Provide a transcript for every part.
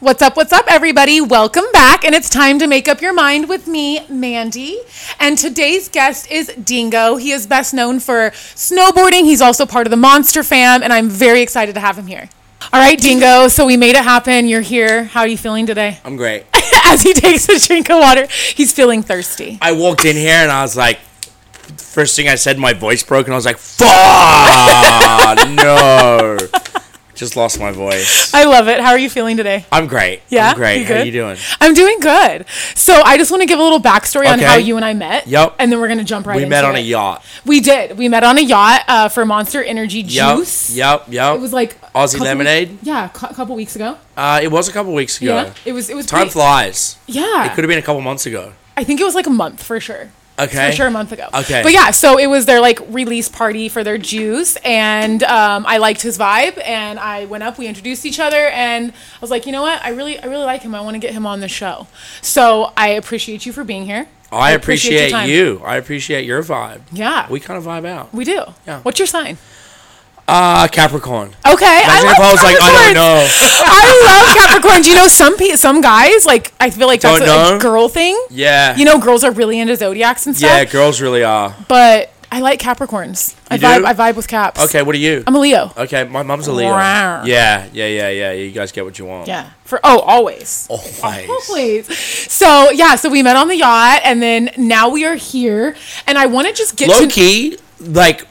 What's up, everybody? Welcome back, and it's time to make up your mind with me, Mandy. And today's guest is Dingo. He is best known for snowboarding. He's also part of the Monster fam, and I'm very excited to have him here. All right, Dingo, so we made it happen. You're here. How are you feeling today? I'm great. As he takes a drink of water, he's feeling thirsty. I walked in here, and I was like, first thing I said, my voice broke, and I was like, fuck, no. Just lost my voice. I love it. How are you feeling today? I'm great. Yeah? I'm great. How are you doing? I'm doing good. So I just want to give a little backstory on how you and I met. Yep. And then we're going to jump right into it. We met on a yacht. We did. We met on a yacht for Monster Energy Juice. Yep. It was like... Aussie Lemonade? Yeah, a couple weeks ago. It was a couple weeks ago. Yeah. It was Time flies. Yeah. It could have been a couple months ago. I think it was like a month for sure. Okay. For sure, a month ago. Okay. But yeah, so it was their like release party for their juice, and I liked his vibe, and I went up. We introduced each other, and I was like, you know what? I really like him. I want to get him on the show. So I appreciate you for being here. I appreciate you. I appreciate your vibe. Yeah. We kind of vibe out. We do. Yeah. What's your sign? Capricorn. Okay. Imagine I was like, I don't know. I love Capricorn. Do you know some guys, like, I feel like that's a girl thing. Yeah. You know, girls are really into zodiacs and stuff. Yeah, girls really are. But I like Capricorns. I vibe with Caps. Okay, what are you? I'm a Leo. Okay, my mom's a Leo. Wow. Yeah. You guys get what you want. Yeah. Always. So, yeah, so we met on the yacht, and then now we are here, and I want to just get low-key, like...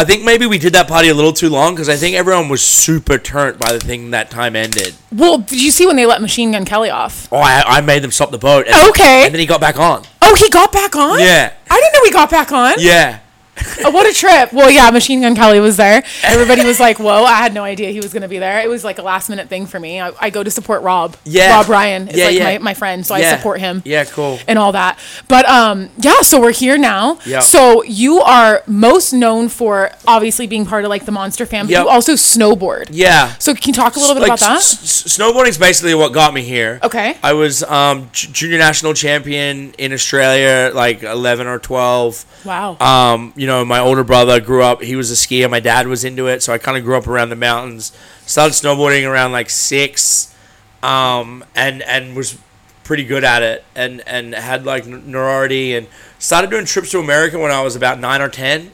I think maybe we did that party a little too long because I think everyone was super turnt by the thing that time ended. Well, did you see when they let Machine Gun Kelly off? Oh, I made them stop the boat. And then he got back on. Oh, he got back on? Yeah. I didn't know he got back on. Yeah. Oh, what a trip. Well, yeah, Machine Gun Kelly was there. Everybody was like, whoa, I had no idea he was going to be there. It was like a last minute thing for me. I go to support Rob. Yeah. Rob Ryan is my friend, so I support him. Yeah, cool. And all that. But yeah, so we're here now. Yep. So you are most known for obviously being part of like the Monster fam, but you also snowboard. Yeah. So can you talk a little bit about that? Snowboarding is basically what got me here. Okay. I was junior national champion in Australia, like 11 or 12. Wow. You know, my older brother grew up, he was a skier, my dad was into it, so I kind of grew up around the mountains. Started snowboarding around like 6, and was pretty good at it, and had like neurality, and started doing trips to America when I was about 9 or 10,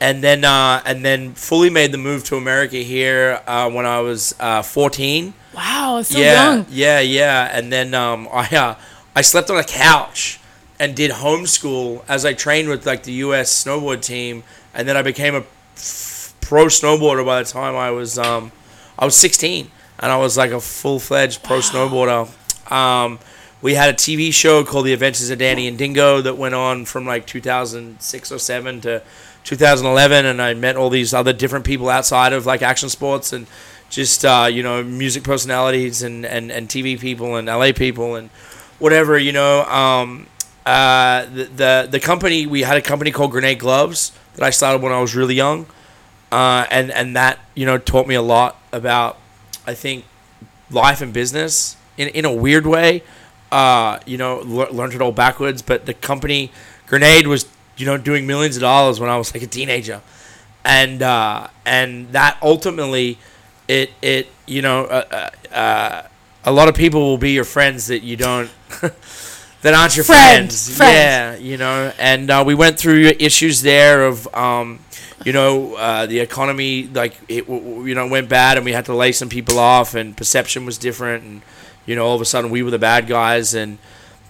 and then fully made the move to America here when I was 14. Wow, so young. Yeah, and then I slept on a couch and did homeschool as I trained with like the U.S. snowboard team, and then I became a pro snowboarder by the time I was 16, and I was like a full-fledged pro snowboarder. We had a TV show called The Adventures of Danny and Dingo that went on from like 2006 or 7 to 2011, and I met all these other different people outside of like action sports and just music personalities and TV people and LA people and whatever, you know. The company, we had a company called Grenade Gloves that I started when I was really young, and that, you know, taught me a lot about, I think, life and business in a weird way. Learned it all backwards, but the company Grenade was, you know, doing millions of dollars when I was like a teenager, and that ultimately it you know, a lot of people will be your friends that you don't. That aren't your friends. Yeah, you know, and we went through issues there of, the economy, like, it, you know, went bad, and we had to lay some people off, and perception was different, and, you know, all of a sudden we were the bad guys, and,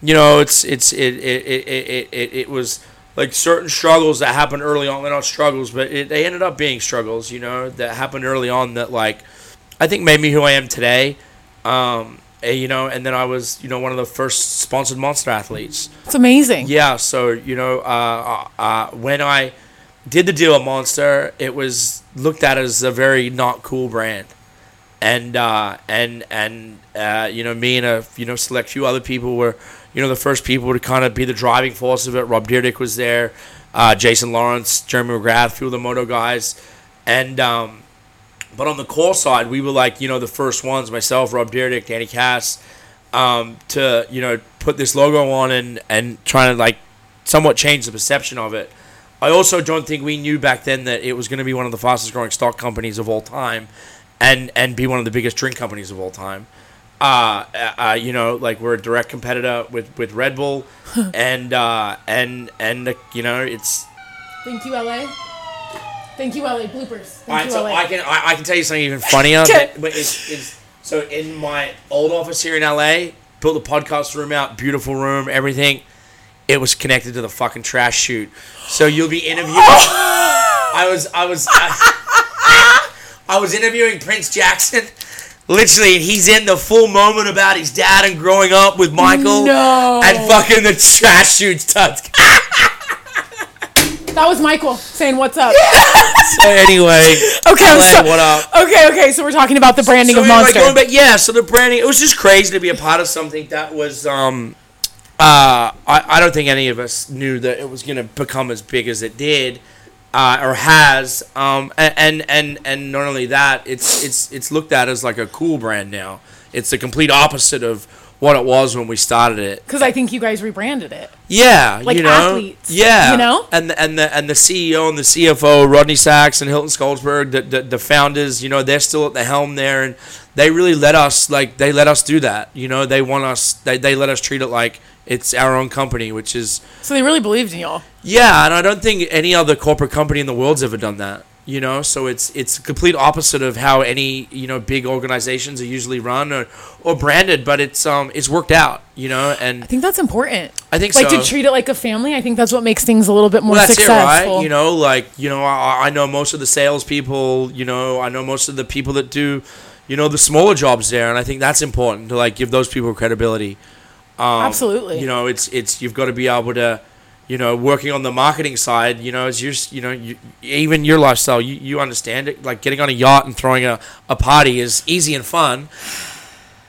you know, it was like certain struggles that happened early on. They're not struggles, but they ended up being struggles, you know, that happened early on that, like, I think made me who I am today. You know, and then I was, you know, one of the first sponsored Monster athletes. It's amazing. Yeah, so, you know, when I did the deal at Monster, it was looked at as a very not cool brand. And you know, me and a, you know, select few other people were, you know, the first people to kind of be the driving force of it. Rob Dyrdek was there, Jason Lawrence, Jeremy McGrath, a few of the moto guys, and but on the core side, we were like, you know, the first ones, myself, Rob Dyrdek, Danny Kass, to, you know, put this logo on and trying to, like, somewhat changed the perception of it. I also don't think we knew back then that it was going to be one of the fastest growing stock companies of all time and be one of the biggest drink companies of all time. You know, like we're a direct competitor with Red Bull and you know, it's... Thank you, LA. Thank you, LA. Bloopers. All right, so LA. I can tell you something even funnier. So in my old office here in LA, built a podcast room out, beautiful room, everything. It was connected to the fucking trash chute. So you'll be interviewing... I was interviewing Prince Jackson. Literally, and he's in the full moment about his dad and growing up with Michael. No. And fucking the trash chute's tucked. That was Michael saying, what's up? Yeah. So anyway, okay, what up? Okay, so we're talking about the branding of Monster. Like going back, yeah, so the branding, it was just crazy to be a part of something that was, I don't think any of us knew that it was going to become as big as it did, or has, and not only that, it's looked at as like a cool brand now. It's the complete opposite of what it was when we started it. Because I think you guys rebranded it. Yeah, like, you know, athletes. Yeah, you know, and the CEO and the CFO, Rodney Sachs and Hilton Skoldsberg, the founders. You know, they're still at the helm there, and they really let us do that. You know, they want us. They let us treat it like it's our own company, which is. So they really believed in y'all. Yeah, and I don't think any other corporate company in the world's ever done that. You know, so it's complete opposite of how any, you know, big organizations are usually run or branded, but it's worked out, you know, and I think that's important. I think like so. Like to treat it like a family, I think that's what makes things a little bit more successful. That's it, right? You know, like, you know, I know most of the salespeople, you know, I know most of the people that do, you know, the smaller jobs there, and I think that's important to like give those people credibility. Absolutely. You know, it's you've got to be able to. You know, working on the marketing side, you know, it's just, you know, even your lifestyle, you understand it. Like getting on a yacht and throwing a party is easy and fun,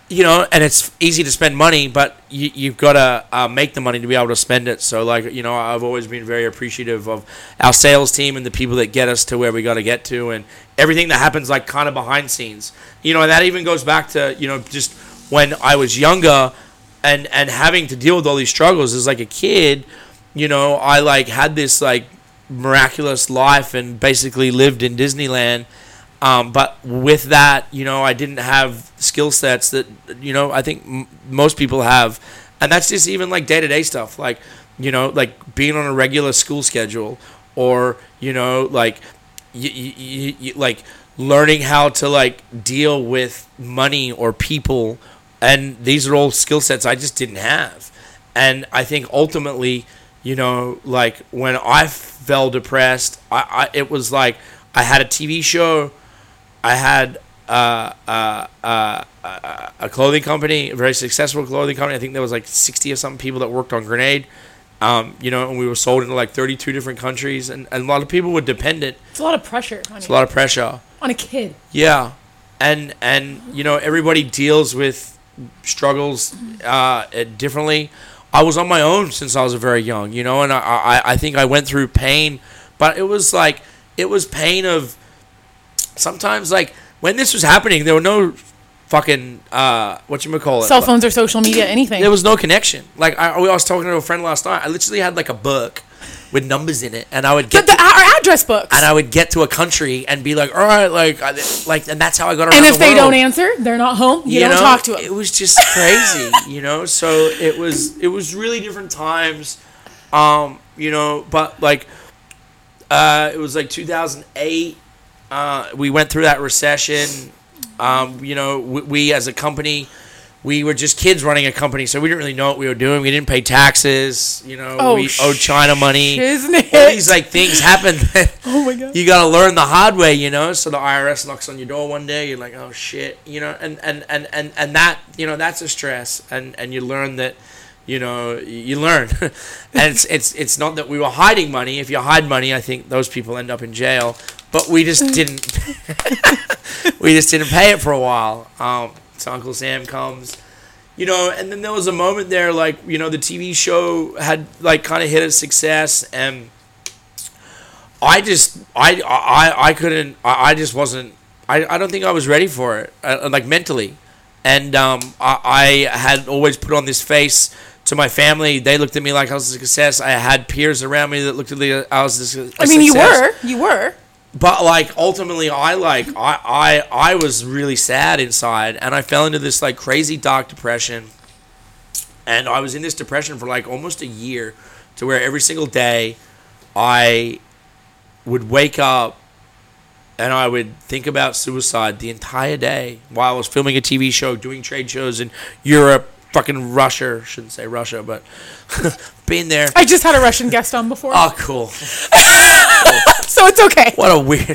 you know, and it's easy to spend money, but you've got to make the money to be able to spend it. So, like, you know, I've always been very appreciative of our sales team and the people that get us to where we got to get to and everything that happens, like, kind of behind scenes. You know, and that even goes back to, you know, just when I was younger and having to deal with all these struggles as, like, a kid. You know, I like had this like miraculous life and basically lived in Disneyland. But with that, you know, I didn't have skill sets that, you know, I think most people have. And that's just even like day-to-day stuff. Like, you know, like being on a regular school schedule or, you know, like, like learning how to like deal with money or people. And these are all skill sets I just didn't have. And I think ultimately... You know, like, when I fell depressed, it was like I had a TV show, I had a clothing company, a very successful clothing company. I think there was like 60 or something people that worked on Grenade, you know, and we were sold into like 32 different countries, and a lot of people were dependent. It's a lot of pressure. It's a lot of pressure. On a kid. Yeah. And you know, everybody deals with struggles differently. I was on my own since I was very young, you know, and I think I went through pain, but it was like, it was pain of sometimes like when this was happening, there were no fucking, whatchamacallit. Cell phones or social media, anything. There was no connection. Like I was talking to a friend last night. I literally had like a book with numbers in it and I would get our address books and I would get to a country and be like, all right, like, and that's how I got around the world. And if they don't answer, they're not home. You don't talk to them. It was just crazy, you know? So it was really different times. You know, but like, it was like 2008. We went through that recession. You know, we as a company, we were just kids running a company, so we didn't really know what we were doing. We didn't pay taxes, you know. Oh, we owed China money. Isn't it? All these like things happen that oh my God. You got to learn the hard way, you know. So the IRS knocks on your door one day, you're like, oh shit, you know. And that, you know, that's a stress, and you learn that, you know, you learn. And it's not that we were hiding money. If you hide money, I think those people end up in jail. But we just didn't. We just didn't pay it for a while. So Uncle Sam comes, you know, and then there was a moment there, like, you know, the TV show had like kind of hit a success, and I don't think I was ready for it, like mentally, and I had always put on this face To my family, they looked at me like I was a success. I had peers around me that looked at me like I was a success. I mean, you were. But, like, ultimately, I was really sad inside, and I fell into this, like, crazy dark depression. And I was in this depression for, like, almost a year, to where every single day I would wake up and I would think about suicide the entire day while I was filming a TV show, doing trade shows in Europe, fucking Russia. Shouldn't say Russia, but been there. I just had a Russian guest on before. Oh, cool. So it's okay. What a weird world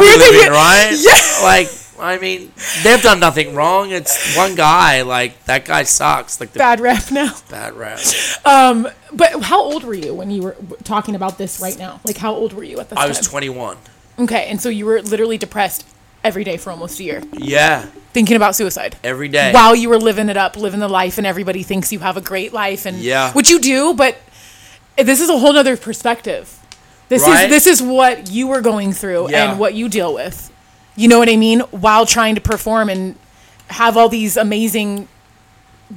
we live in, right? Yeah. Like, I mean, they've done nothing wrong. It's one guy. Like, that guy sucks. Like, the bad rap now. Bad rap. But how old were you when you were talking about this right now? Like, how old were you at this time? I was 21. Okay, and so you were literally depressed every day for almost a year. Yeah. Thinking about suicide. Every day. While you were living it up, living the life, and everybody thinks you have a great life. And yeah. Which you do, but this is a whole other perspective. This is what you were going through and what you deal with. You know what I mean? While trying to perform and have all these amazing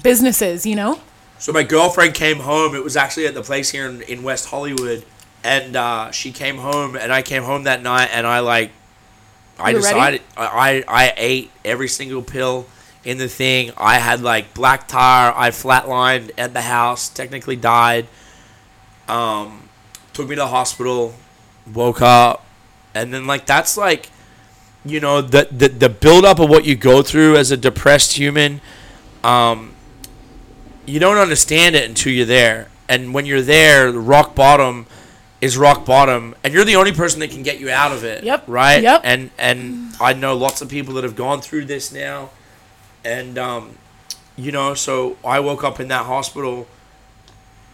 businesses, you know? So my girlfriend came home. It was actually at the place here in West Hollywood. And she came home, and I came home that night, and I ate every single pill in the thing. I had, like, black tar. I flatlined at the house, technically died. Took me to the hospital, woke up, and then, like, that's, like, you know, the buildup of what you go through as a depressed human. You don't understand it until you're there. And when you're there, rock bottom is rock bottom, and you're the only person that can get you out of it. Yep. Right? Yep. And I know lots of people that have gone through this now. And, you know, so I woke up in that hospital,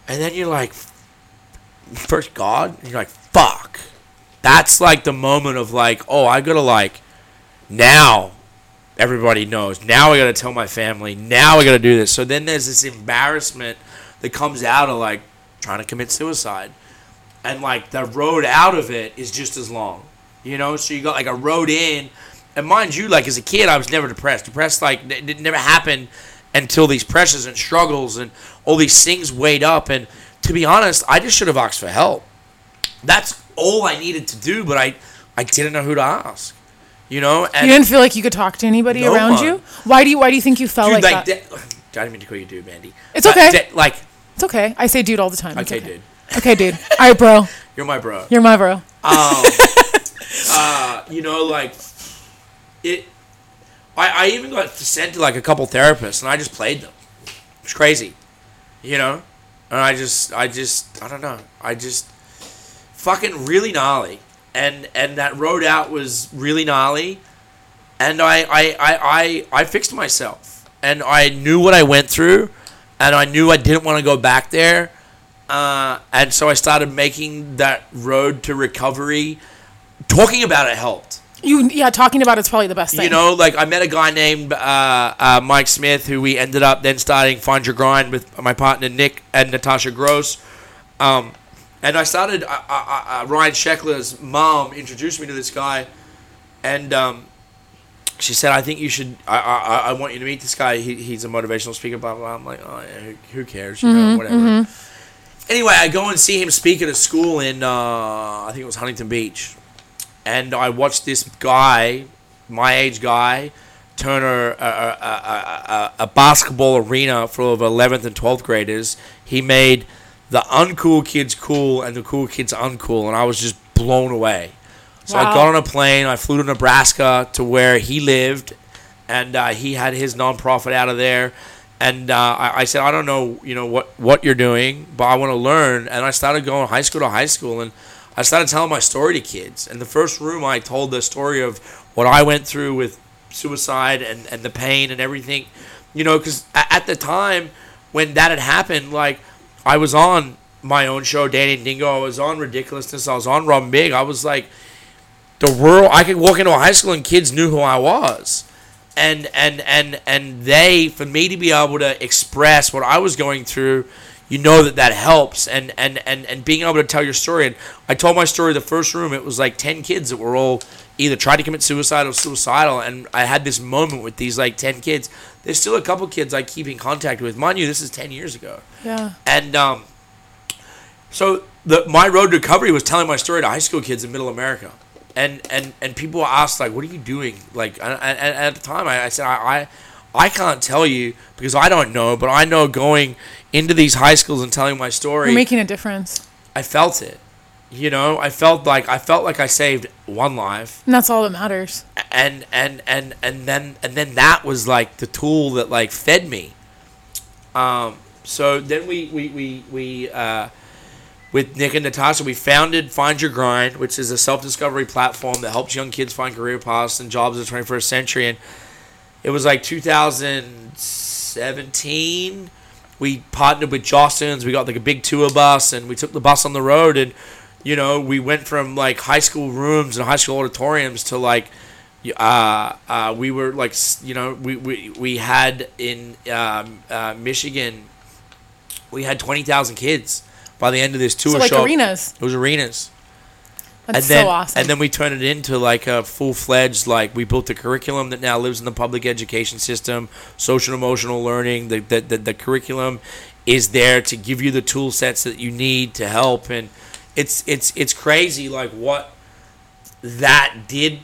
and then you're like, first God, and you're like, fuck. That's, like, the moment of, like, oh, I gotta, like, now everybody knows. Now I gotta tell my family. Now I gotta do this. So then there's this embarrassment that comes out of, like, trying to commit suicide. And, like, the road out of it is just as long, you know? So you got, like, a road in. And mind you, like, as a kid, I was never depressed. Depressed, like, it never happened until these pressures and struggles and all these things weighed up. And to be honest, I just should have asked for help. That's all I needed to do, but I didn't know who to ask, you know? And you didn't feel like you could talk to anybody around you? Why do you think you felt like that? I didn't mean to call you dude, Mandy. It's okay. It's okay. I say dude all the time. Okay, dude. Okay, dude. All right, bro. You're my bro. You know, like, it. I even got sent to, like, a couple therapists, and I just played them. It's crazy, you know. And I don't know. I just fucking really gnarly, and that road out was really gnarly, and I fixed myself, and I knew what I went through, and I knew I didn't want to go back there. And so I started making that road to recovery. Talking about it helped. Talking about it's probably the best thing. You know, like, I met a guy named Mike Smith, who we ended up then starting Find Your Grind with my partner Nick and Natasha Gross. And I started, Ryan Sheckler's mom introduced me to this guy. And she said, I think you should, I want you to meet this guy. He's a motivational speaker, blah, blah, blah. I'm like, oh, yeah, who cares? You know, whatever. Mm-hmm. Anyway, I go and see him speak at a school in, I think it was Huntington Beach. And I watched this guy, my age guy, turn a basketball arena full of 11th and 12th graders. He made the uncool kids cool and the cool kids uncool. And I was just blown away. So wow. I got on a plane. I flew to Nebraska to where he lived. And he had his nonprofit out of there. And I said, I don't know, you know, what you're doing, but I want to learn. And I started going high school to high school, and I started telling my story to kids. And the first room I told the story of what I went through with suicide and the pain and everything, you know, because at the time when that had happened, like, I was on my own show, Danny and Dingo. I was on Ridiculousness. I was on Robin Big. I was like, the world. I could walk into a high school and kids knew who I was. And they, for me to be able to express what I was going through, you know, that helps. And being able to tell your story. And I told my story the first room. It was like 10 kids that were all either tried to commit suicide or suicidal. And I had this moment with these, like, 10 kids. There's still a couple kids I keep in contact with. Mind you, this is 10 years ago. Yeah. And so my road to recovery was telling my story to high school kids in middle America. And people asked, like, what are you doing? Like, and at the time, I said, I can't tell you because I don't know. But I know going into these high schools and telling my story. You're making a difference. I felt it. You know, I felt like I saved one life. And that's all that matters. And then that was like the tool that like fed me. So then we with Nick and Natasha, we founded Find Your Grind, which is a self-discovery platform that helps young kids find career paths and jobs in the 21st century. And it was like 2017. We partnered with Jostens. We got like a big tour bus and we took the bus on the road and, you know, we went from, like, high school rooms and high school auditoriums to, like, we were, like, you know, we had in Michigan, we had 20,000 kids by the end of this tour show. So, like, arenas. It was arenas. That's so awesome. And then we turned it into, like, a full-fledged, like, we built a curriculum that now lives in the public education system, social-emotional learning. The curriculum is there to give you the tool sets that you need to help and... It's crazy like what that did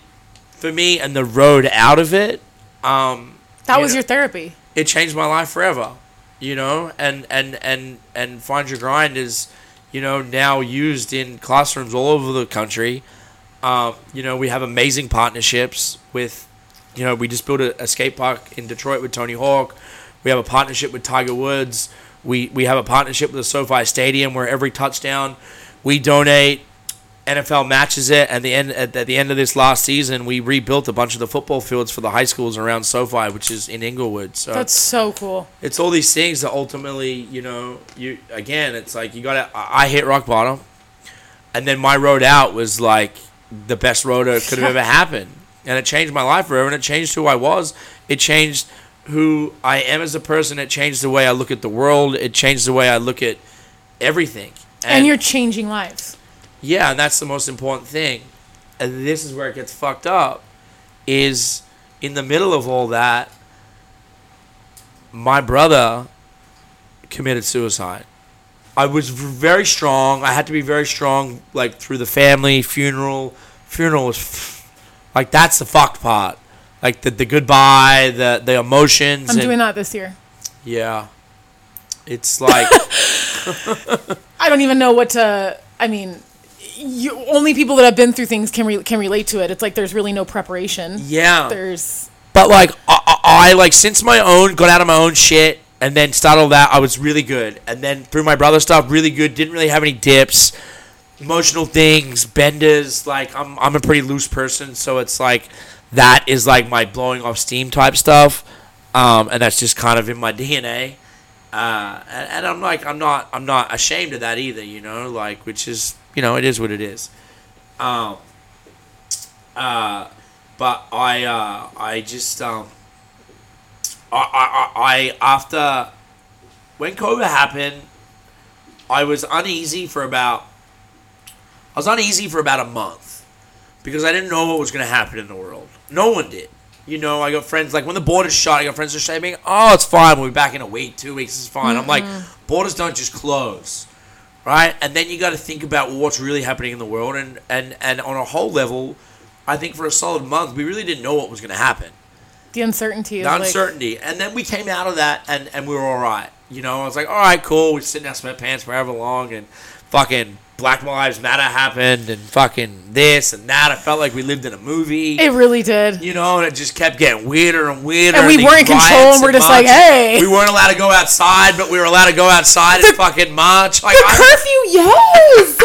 for me and the road out of it. That was your therapy. It changed my life forever, you know. And Find Your Grind is, you know, now used in classrooms all over the country. You know, we have amazing partnerships with, you know, we just built a skate park in Detroit with Tony Hawk. We have a partnership with Tiger Woods. We have a partnership with the SoFi Stadium where every touchdown. We donate, NFL matches it, and at the end of this last season, we rebuilt a bunch of the football fields for the high schools around SoFi, which is in Inglewood. So that's so cool. It's all these things that ultimately, you know, you again, it's like you got to. I hit rock bottom, and then my road out was like the best road that could have ever happened, and it changed my life forever, and it changed who I was. It changed who I am as a person. It changed the way I look at the world. It changed the way I look at everything. And you're changing lives. Yeah, and that's the most important thing. And this is where it gets fucked up, is in the middle of all that, my brother committed suicide. I was very strong. I had to be very strong, like, through the family, funeral. Funeral was, like, that's the fucked part. Like, the goodbye, the emotions. I'm doing that this year. Yeah. It's like... I don't even know what to... I mean, only people that have been through things can relate to it. It's like there's really no preparation. Yeah. There's... But, like, I like, since my own... Got out of my own shit and then started all that, I was really good. And then through my brother stuff, really good. Didn't really have any dips. Emotional things, benders. Like, I'm a pretty loose person, so it's like... That is, like, my blowing off steam type stuff. And that's just kind of in my DNA. And I'm like, I'm not ashamed of that either, you know, like, which is, you know, it is what it is. But I just, I after when COVID happened, I was uneasy for about a month because I didn't know what was going to happen in the world. No one did. You know, I got friends, like, when the borders shut, I got friends who are saying, oh, it's fine, we'll be back in a week, 2 weeks, it's fine. Mm-hmm. I'm like, borders don't just close, right? And then you got to think about what's really happening in the world. And on a whole level, I think for a solid month, we really didn't know what was going to happen. The uncertainty. And then we came out of that, and we were all right. You know, I was like, all right, cool, we're sitting in our sweatpants for however long, and fucking... Black Lives Matter happened and fucking this and that. I felt like we lived in a movie. It really did. You know, and it just kept getting weirder and weirder. And we were in control and we're just like, hey. We weren't allowed to go outside, but we were allowed to go outside and fucking march. Like, the curfew, yes.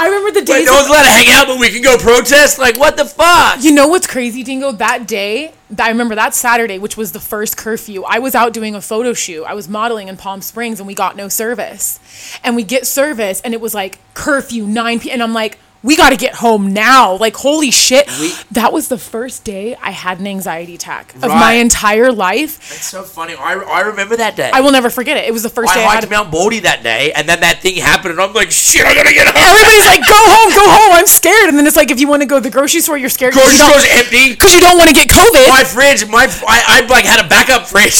I remember the days. Wait, no one's allowed to hang out, but we can go protest? Like, what the fuck? You know what's crazy, Dingo? That day, I remember that Saturday, which was the first curfew, I was out doing a photo shoot. I was modeling in Palm Springs, and we got no service. And we get service, and it was like curfew, 9 p.m. And I'm like, we got to get home now. Like, holy shit. That was the first day I had an anxiety attack of my entire life. That's so funny. I remember that day. I will never forget it. It was the first day I hiked Mount Bodhi that day, and then that thing happened, and I'm like, shit, I got to get home. Everybody's like, go home, I'm scared. And then it's like, if you want to go to the grocery store, you're scared. Grocery store's empty. Because you don't want to get COVID. My fridge, I like had a backup fridge.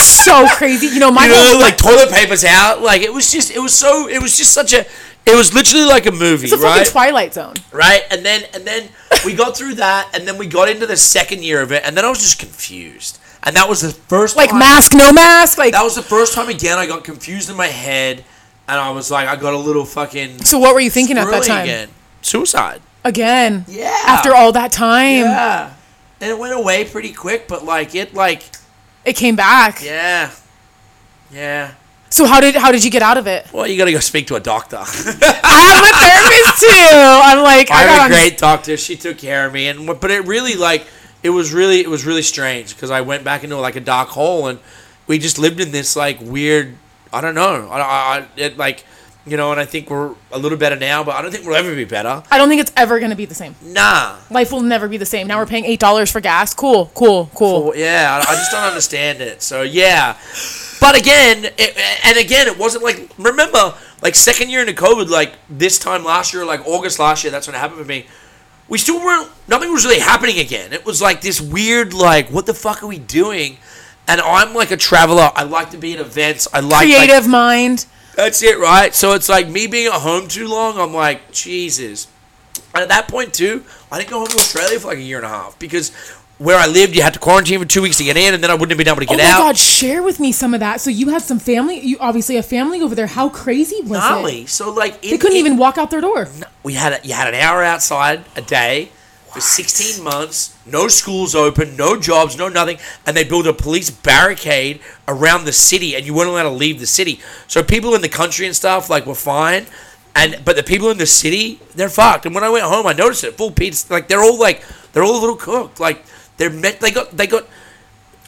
So crazy. You know, like toilet paper's out. Like, it was literally like a movie, right? It's a fucking Twilight Zone. Right? And then we got through that, and then we got into the second year of it, and then I was just confused. And that was the first time. Like, mask, no mask? Like, that was the first time again I got confused in my head, and I was like, I got a little fucking... So what were you thinking at that time? Again. Suicide. Again? Yeah. After all that time. Yeah. And it went away pretty quick, but it came back. Yeah. Yeah. So how did you get out of it? Well, you got to go speak to a doctor. I have a therapist too. I'm like, I have a great doctor. She took care of me, but it really it was really strange because I went back into like a dark hole, and we just lived in this like weird. I don't know. And I think we're a little better now, but I don't think we'll ever be better. I don't think it's ever going to be the same. Nah. Life will never be the same. Now we're paying $8 for gas. Cool. Yeah, I just don't understand it. So, yeah. But again, it wasn't like, remember, like second year into COVID, like this time last year, like August last year, that's when it happened for me. We still weren't, nothing was really happening again. It was like this weird, like, what the fuck are we doing? And I'm like a traveler. I like to be at events. I like creative mind. That's it, right? So it's like me being at home too long, I'm like, Jesus. And at that point, too, I didn't go home to Australia for like a year and a half because where I lived, you had to quarantine for 2 weeks to get in, and then I wouldn't have been able to get out. Oh, my God, share with me some of that. So you had some family. You obviously have family over there. How crazy was it? So like... They couldn't even walk out their door. You had an hour outside a day for 16 months, no schools open, no jobs, no nothing, and they built a police barricade around the city, and you weren't allowed to leave the city. So people in the country and stuff, like, were fine, but the people in the city, they're fucked. And when I went home, I noticed it, full pizza, like, they're all a little cooked. Like, they got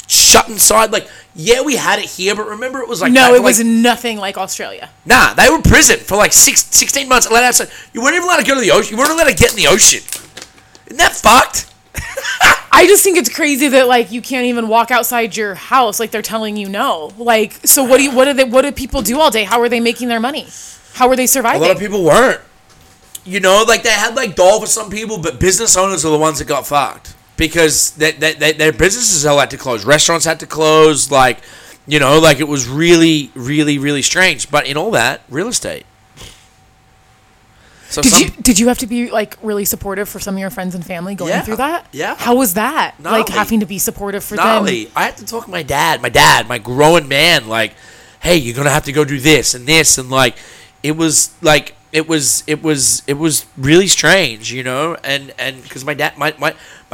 shut inside. Like, yeah, we had it here, but remember it was like... No, it was nothing like Australia. Nah, they were in prison for like 16 months. Allowed outside. You weren't even allowed to go to the ocean. You weren't allowed to get in the ocean. Isn't that fucked? I just think it's crazy that like you can't even walk outside your house. Like they're telling you no. Like, so what do people do all day? How are they making their money? How are they surviving? A lot of people weren't. You know, like they had like dole for some people, but business owners are the ones that got fucked because their businesses had to close. Restaurants had to close. Like, you know, like it was really, really, really strange. But in all that, real estate. So did you have to be like really supportive for some of your friends and family going through that? Yeah. How was that? Gnarly. Like having to be supportive for them? I had to talk to my dad, my grown man, like, hey, you're gonna have to go do this and this, and like it was really strange, you know, and because my dad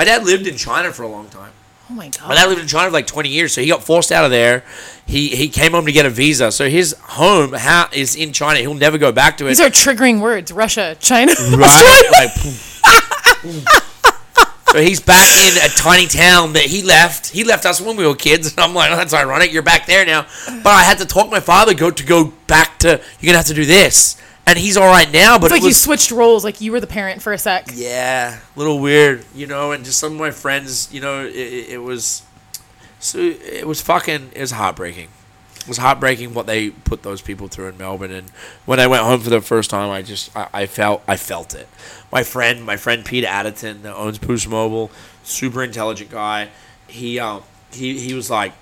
lived in China for a long time. Oh my God. My dad lived in China for like 20 years, so he got forced out of there. He came home to get a visa, so his home is in China. He'll never go back to it. These are triggering words: Russia, China, right? Like, so he's back in a tiny town that he left. He left us when we were kids, and I'm like, oh, that's ironic. You're back there now, but I had to talk my father to go back to. You're gonna have to do this, and he's all right now. But it's you switched roles, like you were the parent for a sec. Yeah, a little weird, you know. And just some of my friends, you know, it was. So it was heartbreaking. It was heartbreaking what they put those people through in Melbourne. And when I went home for the first time, I felt it. My friend Peter Adderton, that owns Boost Mobile, super intelligent guy. He was like,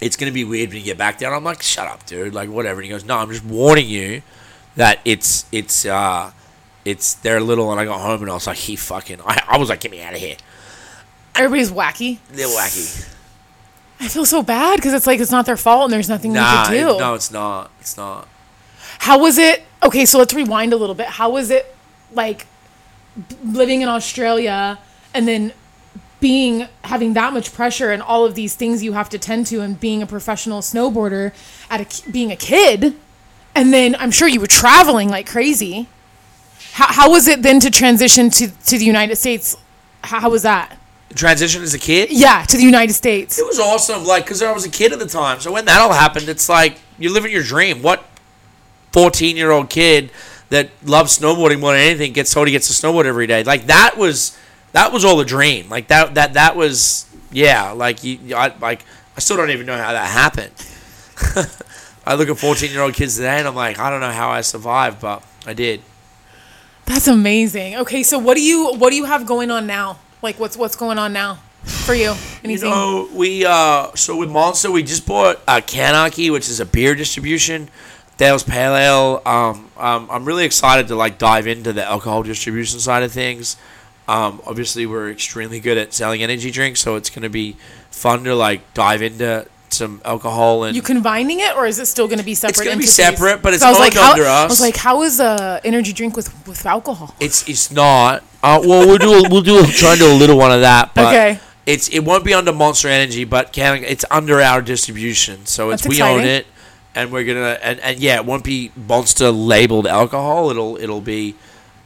it's gonna be weird when you get back there. And I'm like, shut up, dude. Like whatever. And he goes, no, I'm just warning you that it's they're little. And I got home and I was like, I was like, get me out of here. Everybody's wacky. They're wacky. I feel so bad because it's like it's not their fault and there's nothing we could do. No, it's not. It's not. How was it? Okay, so let's rewind a little bit. How was it like living in Australia and then having that much pressure and all of these things you have to tend to and being a professional snowboarder being a kid? And then I'm sure you were traveling like crazy. How was it then to transition to the United States? How was that? Transition as a kid? Yeah, to the United States. It was awesome, like, because I was a kid at the time. So when that all happened, it's like, you're living your dream. What 14-year-old kid that loves snowboarding more than anything gets told he gets to snowboard every day. Like that was all a dream. Like that was, yeah. Like I still don't even know how that happened. I look at 14-year-old kids today and I'm like, I don't know how I survived, but I did. That's amazing. Okay, so what do you have going on now? Like what's going on now for you? Anything? You know, we so with Monster, we just bought Canarchy, which is a beer distribution. Dale's Pale Ale. I'm really excited to like dive into the alcohol distribution side of things. Obviously, we're extremely good at selling energy drinks, so it's going to be fun to like dive into some alcohol. And you combining it, or is it still going to be separate? It's going to be separate, but it's all like, under us. I was like, how is a energy drink with alcohol? It's not. Well, we'll try and do a little one of that. But okay. It won't be under Monster Energy, but it's under our distribution, so it's we own it. And we're gonna and it won't be Monster labeled alcohol. It'll be,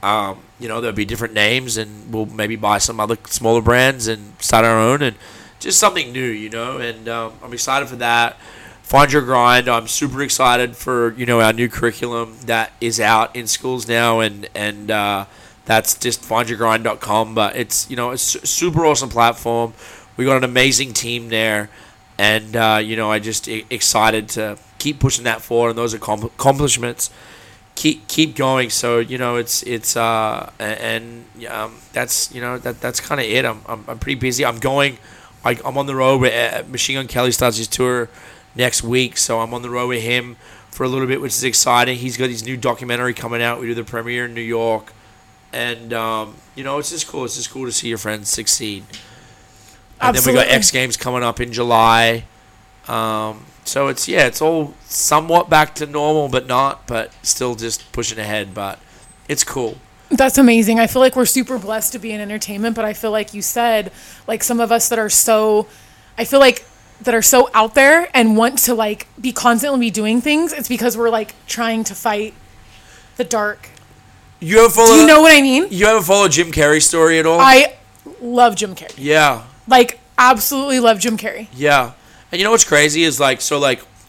there'll be different names, and we'll maybe buy some other smaller brands and start our own, and just something new, you know. And I'm excited for that. Find Your Grind. I'm super excited for our new curriculum that is out in schools now, and that's just findyourgrind.com. But it's it's a super awesome platform. We got an amazing team there, and I just excited to keep pushing that forward, and those accomplishments keep going. So that's kind of it. I'm pretty busy. I'm going. I'm on the road with Machine Gun Kelly starts his tour next week, so I'm on the road with him for a little bit, which is exciting. He's got his new documentary coming out. We do the premiere in New York, and it's just cool. It's just cool to see your friends succeed. And absolutely. Then we got X Games coming up in July. So it's all somewhat back to normal, but still just pushing ahead. But it's cool. That's amazing. I feel like we're super blessed to be in entertainment, but I feel like you said, like some of us that are so out there and want to like be constantly doing things. It's because we're like trying to fight the dark. Do you know what I mean? You ever follow Jim Carrey's story at all? I love Jim Carrey. Yeah. Like absolutely love Jim Carrey. Yeah. And you know what's crazy is like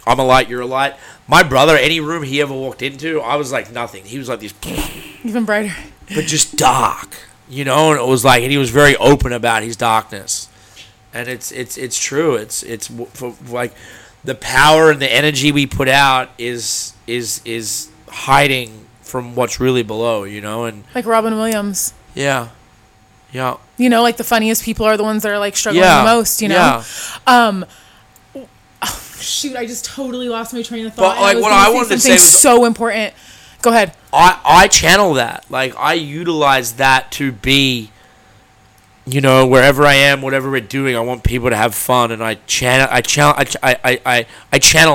I'm a light, you're a light. My brother, any room he ever walked into, I was like nothing. He was like this, even brighter, but just dark, And it was like, and he was very open about his darkness. And it's true. It's for like the power and the energy we put out is hiding from what's really below, And like Robin Williams. Yeah. Yeah. Like the funniest people are the ones that are like struggling the most. Yeah. Oh, shoot, I just totally lost my train of thought. But like, what I wanted to say was so important. Go ahead. I channel that. Like, I utilize that to be, wherever I am, whatever we're doing, I want people to have fun, and I channel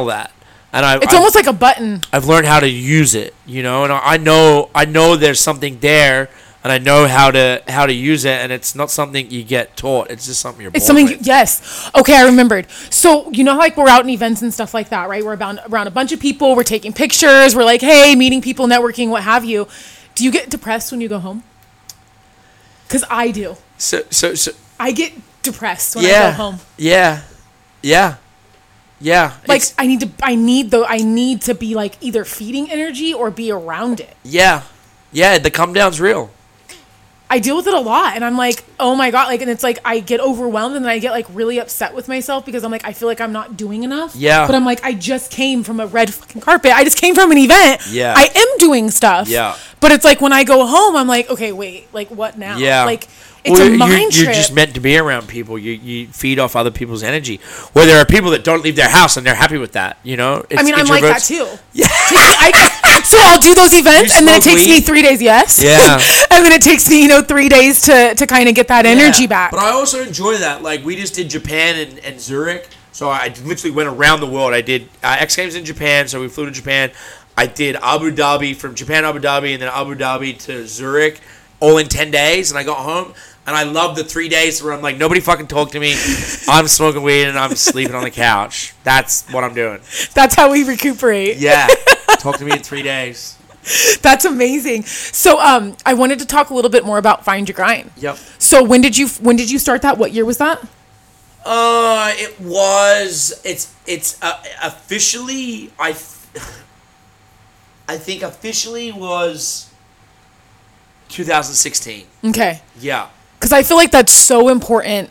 that. And it's almost like a button. I've learned how to use it, and I know there's something there. And I know how to use it, and it's not something you get taught. It's just something you're born with. It's something, yes. Okay, I remembered. So, like we're out in events and stuff like that, right? We're around a bunch of people. We're taking pictures. We're like, hey, meeting people, networking, what have you. Do you get depressed when you go home? Because I do. So I get depressed when I go home. Yeah. Like I need to be like either feeding energy or be around it. Yeah, the come down's real. I deal with it a lot, and I'm like, oh my God, and it's like I get overwhelmed, and then I get like really upset with myself because I'm like, I feel like I'm not doing enough. Yeah. But I'm like, I just came from a red fucking carpet. I just came from an event. Yeah. I am doing stuff. Yeah. But it's like when I go home, I'm like, okay, wait, like what now? Yeah. Like it's a mind trip. You're just meant to be around people. You feed off other people's energy. Well, there are people that don't leave their house, and they're happy with that. I'm like that too. Yeah. So I'll do those events, and then it takes me 3 days, yes. Yeah. And then it takes me, 3 days to kind of get that energy back. But I also enjoy that. Like, we just did Japan and Zurich. So I literally went around the world. I did X Games in Japan, so we flew to Japan. I did Abu Dhabi, from Japan to Abu Dhabi, and then Abu Dhabi to Zurich, all in 10 days. And I got home, and I loved the 3 days where I'm like, nobody fucking talked to me. I'm smoking weed, and I'm sleeping on the couch. That's what I'm doing. That's how we recuperate. Yeah. Talk to me in 3 days. That's amazing. So I wanted to talk a little bit more about Find Your Grind. Yep. So when did you start that? What year was that? It's officially I think officially was 2016. Okay. Yeah. Because I feel like that's so important.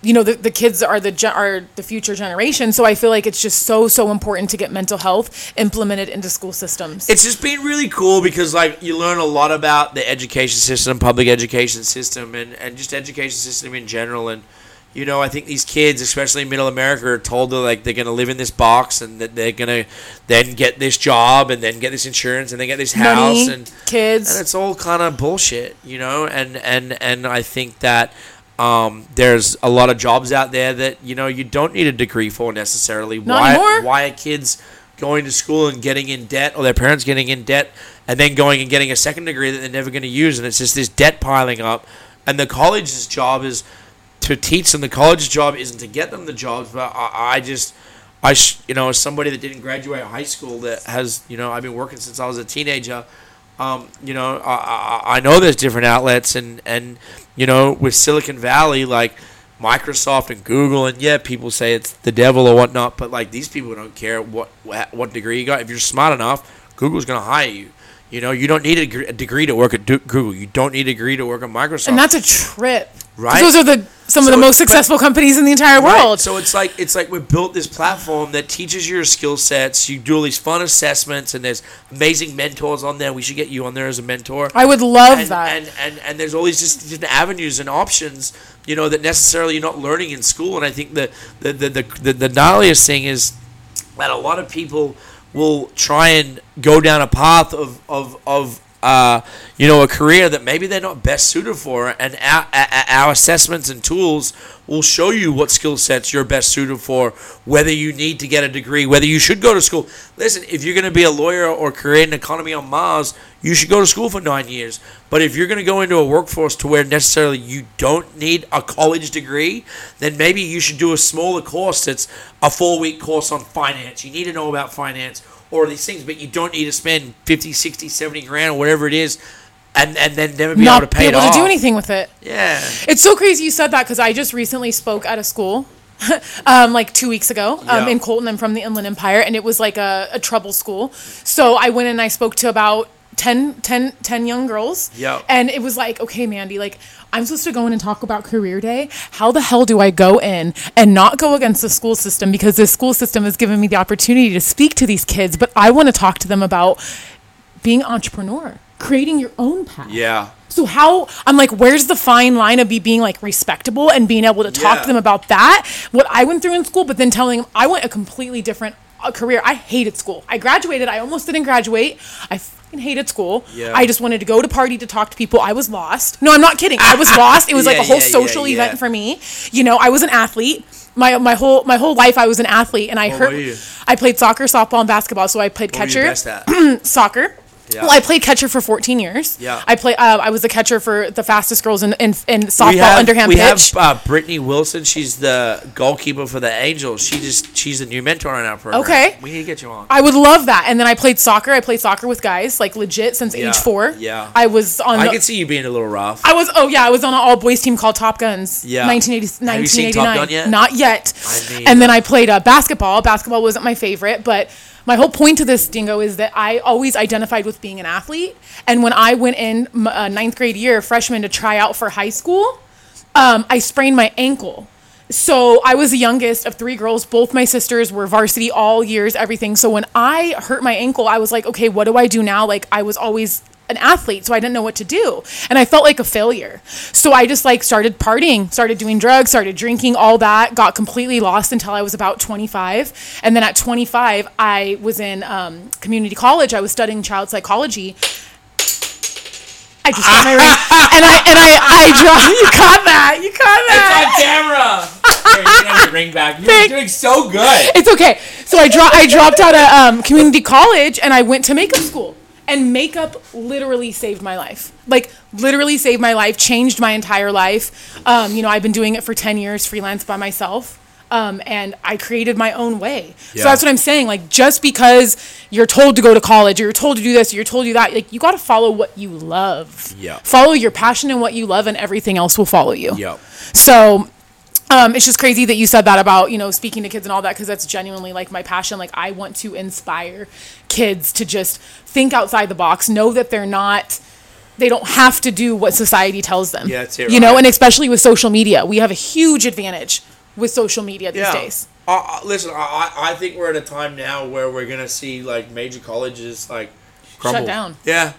You know, the kids are the future generation, so I feel like it's just so important to get mental health implemented into school systems. It's just been really cool because, like, you learn a lot about the education system, public education system, and just education system in general. And, you know, I think these kids, especially in middle America, are told that, like, they're going to live in this box and that they're going to then get this job and then get this insurance and then get this house. Money, and kids. And it's all kind of bullshit, you know? And I think that... there's a lot of jobs out there that, you know, you don't need a degree for necessarily. Why are kids going to school and getting in debt, or their parents getting in debt, and then going and getting a second degree that they're never going to use? And it's just this debt piling up. And the college's job is to teach them. The college's job isn't to get them the jobs. But I, as somebody that didn't graduate high school, that has, you know, I've been working since I was a teenager. You know, I know there's different outlets and, you know, with Silicon Valley, like Microsoft and Google, and yeah, people say it's the devil or whatnot, but like these people don't care what degree you got. If you're smart enough, Google's going to hire you. You know, you don't need a degree to work at Google. You don't need a degree to work at Microsoft. And that's a trip. Right? Those are some of the most successful companies in the entire world. Right. So it's like we've built this platform that teaches your skill sets. You do all these fun assessments, and there's amazing mentors on there. We should get you on there as a mentor. I would love that. And there's all these just different avenues and options, you know, that necessarily you're not learning in school. And I think the gnarliest thing is that a lot of people will try and go down a path of you know, a career that maybe they're not best suited for, and our assessments and tools will show you what skill sets you're best suited for, whether you need to get a degree, whether you should go to school. Listen, if you're going to be a lawyer or career in economy on Mars, you should go to school for 9 years. But if you're going to go into a workforce to where necessarily you don't need a college degree, then maybe you should do a smaller course that's a 4-week course on finance. You need to know about finance or these things, but you don't need to spend 50, 60, 70 grand or whatever it is and then never be able to pay it off. Not be able to do anything with it. Yeah. It's so crazy you said that because I just recently spoke at a school like 2 weeks ago in Colton. I'm from the Inland Empire, and it was like a trouble school. So I went and I spoke to about 10 young girls. Yeah. And it was like, okay, Mandy, like I'm supposed to go in and talk about career day. How the hell do I go in and not go against the school system? Because the school system has given me the opportunity to speak to these kids, but I want to talk to them about being entrepreneur, creating your own path. Yeah. So I'm like, where's the fine line of being like respectable and being able to talk to them about that, what I went through in school, but then telling them I went a completely different career. I hated school. I graduated. I almost didn't graduate. I hated school. Yeah. I just wanted to go to party to talk to people. I was lost. No, I'm not kidding. I was lost. It was like a whole social event for me. You know, I was an athlete. My whole life I was an athlete, and I played soccer, softball, and basketball. So I played catcher. Were you best at? Soccer. Yeah. Well, I played catcher for 14 years. Yeah. I was the catcher for the fastest girls in softball underhand pitch. We have Brittany Wilson. She's the goalkeeper for the Angels. She's a new mentor in our program. Okay. We need to get you on. I would love that. And then I played soccer. I played soccer with guys, like legit, since age 4. Yeah. I could see you being a little rough. I was on an all boys team called Top Guns. Yeah. 1989. Have you seen Top Gun yet? Not yet. Then I played basketball. Basketball wasn't my favorite, but my whole point to this, Dingo, is that I always identified with being an athlete. And when I went in ninth grade year, freshman, to try out for high school, I sprained my ankle. So I was the youngest of 3 girls. Both my sisters were varsity all years, everything. So when I hurt my ankle, I was like, okay, what do I do now? Like, I was always an athlete, so I didn't know what to do. And I felt like a failure. So I just like started partying, started doing drugs, started drinking, all that, got completely lost until I was about 25. And then at 25, I was in community college. I was studying child psychology. I just got my ring. And I dropped. You caught that. It's on camera. Here, you can have your ring back. You're doing so good. It's okay. So I dropped out of community college, and I went to makeup school. And makeup literally saved my life. Like, literally saved my life, changed my entire life. You know, I've been doing it for 10 years, freelance by myself. And I created my own way. Yeah. So that's what I'm saying. Like, just because you're told to go to college, or you're told to do this, or you're told to do that, like, you got to follow what you love. Yeah. Follow your passion and what you love, and everything else will follow you. Yeah. So It's just crazy that you said that about, you know, speaking to kids and all that, because that's genuinely like my passion. Like, I want to inspire kids to just think outside the box, know that they're not, they don't have to do what society tells them. Yeah, that's it, you know, and especially with social media, we have a huge advantage with social media these days. Listen, I think we're at a time now where we're going to see like major colleges like crumble. Shut down. Yeah.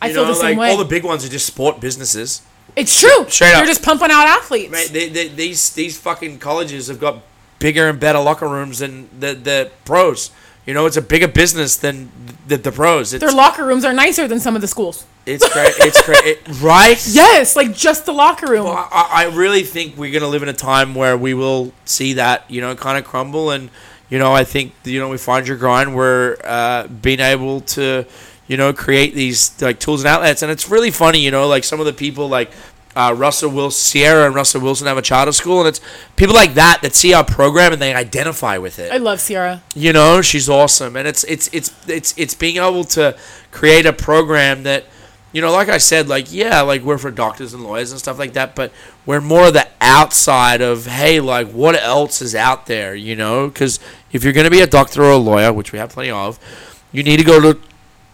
I feel the same way. All the big ones are just sport businesses. It's true. Straight up. They're just pumping out athletes. Mate, these fucking colleges have got bigger and better locker rooms than the pros. You know, it's a bigger business than the pros. Their locker rooms are nicer than some of the schools. It's great. Right? Yes, like just the locker room. Well, I really think we're going to live in a time where we will see that, you know, kind of crumble. And, you know, I think, you know, we Find Your Grind. We're being able to, you know, create these like tools and outlets. And it's really funny, you know, like some of the people like Russell Wilson, Sierra and Russell Wilson have a charter school. And it's people like that that see our program and they identify with it. I love Sierra. You know, she's awesome. And it's being able to create a program that, you know, like I said, like, yeah, like we're for doctors and lawyers and stuff like that. But we're more the outside of, hey, like what else is out there, you know? Because if you're going to be a doctor or a lawyer, which we have plenty of, you need to go to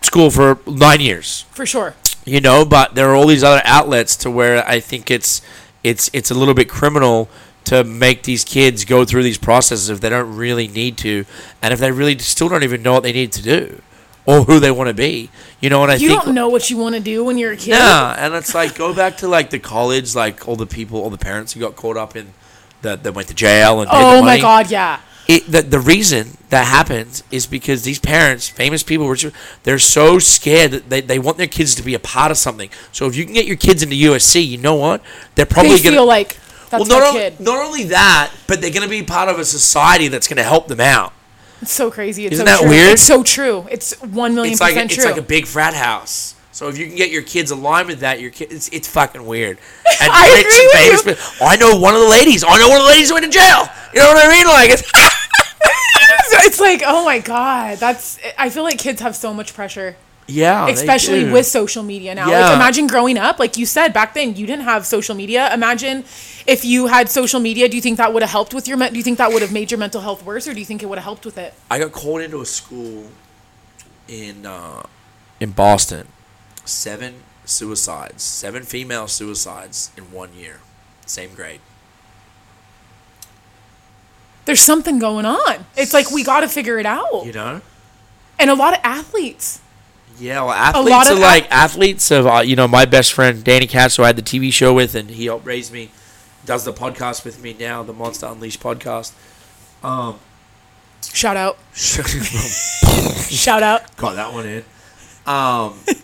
school for 9 years for sure, you know. But there are all these other outlets to where I think it's a little bit criminal to make these kids go through these processes if they don't really need to, and if they really still don't even know what they need to do or who they want to be, you know. And I think you don't know what you want to do when you're a kid. Yeah, and it's like go back to like the college, like all the people, all the parents who got caught up in that went to jail and paid the money. Oh my god, yeah. The reason that happens is because these parents, famous people, they're so scared that they want their kids to be a part of something. So if you can get your kids into USC, you know what? They're probably going to feel like that's my kid. Not only that, but they're going to be part of a society that's going to help them out. It's so crazy. Isn't that weird? It's so true. It's 1,000,000% true. It's like a big frat house. So if you can get your kids aligned with that, it's fucking weird. And I agree with you. I know one of the ladies who went to jail. You know what I mean? Like it's like, oh my god, I feel like kids have so much pressure. Yeah, especially with social media now. Yeah. Like imagine growing up, like you said back then, you didn't have social media. Imagine if you had social media. Do you think that would have helped with do you think that would have made your mental health worse, or do you think it would have helped with it? I got called into a school in Boston. 7 female suicides in 1 year, same grade. There's something going on. It's like we got to figure it out, you know. And a lot of athletes. Yeah, well, you know, my best friend Danny Kass, who I had the TV show with, and he helped raise me, does the podcast with me now, the Monster Unleashed podcast. Shout out! Shout out! Got that one in.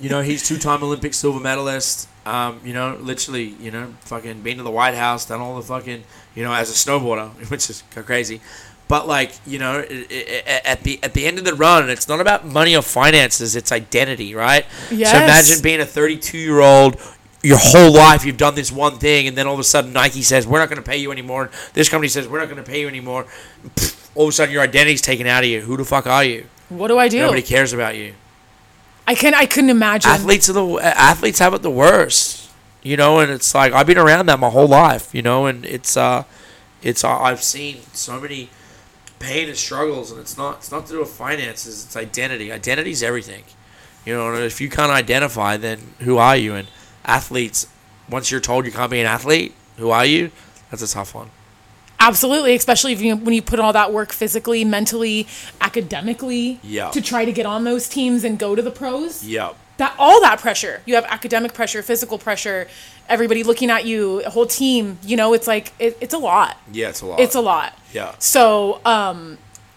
You know, he's 2-time Olympic silver medalist, you know, literally, you know, fucking been to the White House, done all the fucking, you know, as a snowboarder, which is crazy. But like, you know, at the end of the run, it's not about money or finances, it's identity, right? Yes. So imagine being a 32-year-old, your whole life you've done this one thing, and then all of a sudden Nike says, we're not going to pay you anymore. This company says, we're not going to pay you anymore. All of a sudden your identity's taken out of you. Who the fuck are you? What do I do? Nobody cares about you. I couldn't imagine. Athletes have it the worst, you know. And it's like I've been around that my whole life, you know. And I've seen so many pain and struggles, and it's not to do with finances. It's identity. Identity's everything, you know. And if you can't identify, then who are you? And athletes, once you're told you can't be an athlete, who are you? That's a tough one. Absolutely, especially if when you put all that work physically, mentally, academically, to try to get on those teams and go to the pros. Yeah, all that pressure. You have academic pressure, physical pressure, everybody looking at you, a whole team. You know, it's like it's a lot. Yeah, it's a lot. It's a lot. Yeah. So,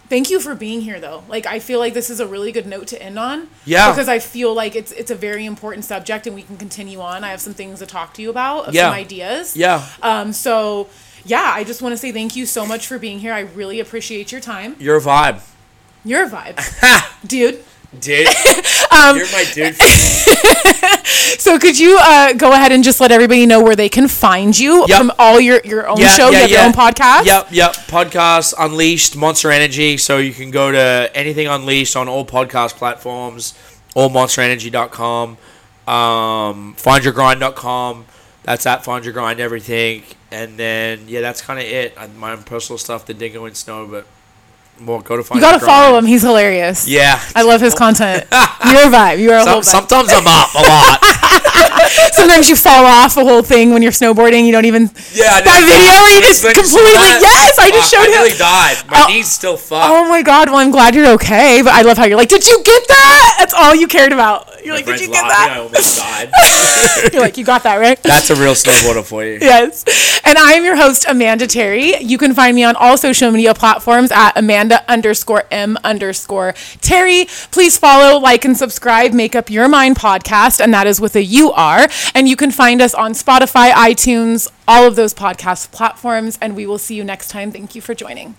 thank you for being here, though. Like, I feel like this is a really good note to end on. Yeah. Because I feel like it's a very important subject, and we can continue on. I have some things to talk to you about, some ideas. Yeah. So. Yeah, I just want to say thank you so much for being here. I really appreciate your time. You're a vibe. You're a vibe. Dude. Dude. You're my dude. So could you go ahead and just let everybody know where they can find you from all your own show? You have your own podcast? Yep. Podcast, Unleashed, Monster Energy. So you can go to anything Unleashed on all podcast platforms, all monsterenergy.com, findyourgrind.com. That's at Find Your Grind, everything. And then, yeah, that's kind of it. My own personal stuff, the Dingo and Snow, but more go to Find Your Grind. You got to follow him. He's hilarious. Yeah. I love his content. You're a vibe. You are a whole vibe. Sometimes I'm up a lot. Sometimes you fall off a whole thing when you're snowboarding. You don't even... Yeah, that video, you just completely... Yes, I just showed him. I really died. My knee's still fucked. Oh, my God. Well, I'm glad you're okay, but I love how you're like, did you get that? That's all you cared about. You're like, did you get that? I almost died. You're like, you got that, right? That's a real snowboarder for you. Yes. And I am your host, Amanda Terry. You can find me on all social media platforms at Amanda_M_Terry. Please follow, like, and subscribe Make Up Your Mind podcast, and that is with a UR. And you can find us on Spotify, iTunes, all of those podcast platforms, and we will see you next time. Thank you for joining.